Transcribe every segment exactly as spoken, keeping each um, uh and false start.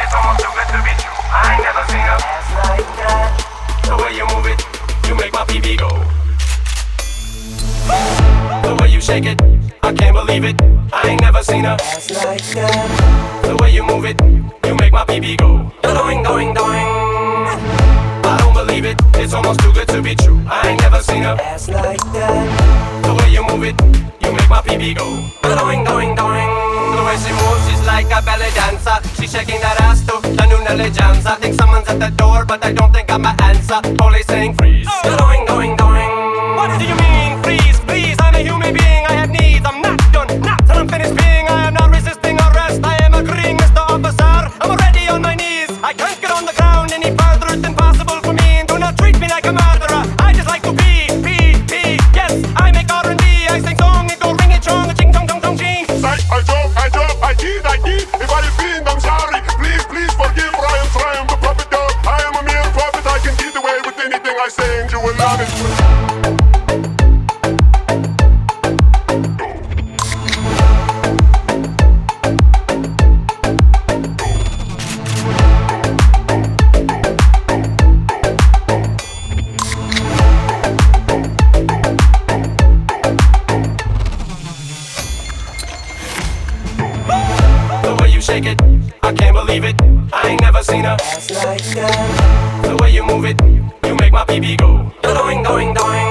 It's almost too good to be true. I ain't never seen a ass like that. The way you move it, you make my P V go. The way you shake it, I can't believe it. I ain't never seen a ass like that. The way you move it, you make my P V go. Doing, doing, doing. I don't believe it. It's almost too good to be true. I ain't never seen a ass like that. The way you move it, you make my P V go. Doing, doing, doing. The way she moves, she's like a ballet dancer. She's shaking that ass to the new Nelly Jams. I think someone's at the door, but I don't think I'm an answer. Police saying freeze. Oh. Doing, doing, doing. What do you mean freeze, please? I'm a human being. I have needs. I'm not done, not till I'm finished being. I am not resisting arrest. I am agreeing, Mister Officer. I'm already on my knees. I can't get on the ground any further. It's impossible for me. Do not treat me like a murderer. I just like to be, be, be. Yes, I make R and D. I sing song and go ring it strong. Ching, chong, chong, chong, ching. I jump, I jump, I did, I did. If I offend, I'm sorry. Please, please forgive. For I am trying to profit up. I am a mere prophet. I can get away with anything I say, and you will love it. Shake it, I can't believe it. I ain't never seen a ass like that. The way you move it, you make my P V go. Doing, doing, doing.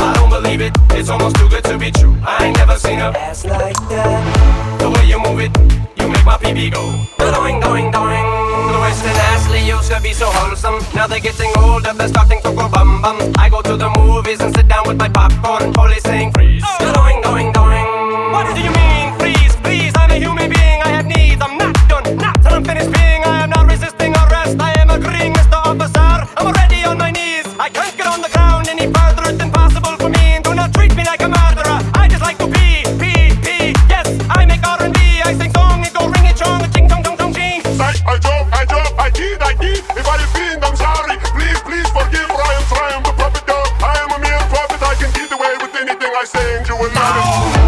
I don't believe it. It's almost too good to be true. I ain't never seen a ass like that. The way you move it, you make my P V go. Doing, doing, doing. Louis and Ashley used to be so wholesome. Now they're getting older, they're starting to go bum bum. I go to the movies and sit down with my popcorn. Police saying freeze. Oh. Doing, doing, doing. What do you mean freeze, please? I'm a human being. I am a mere prophet, I can get away with anything I say, and you will love it.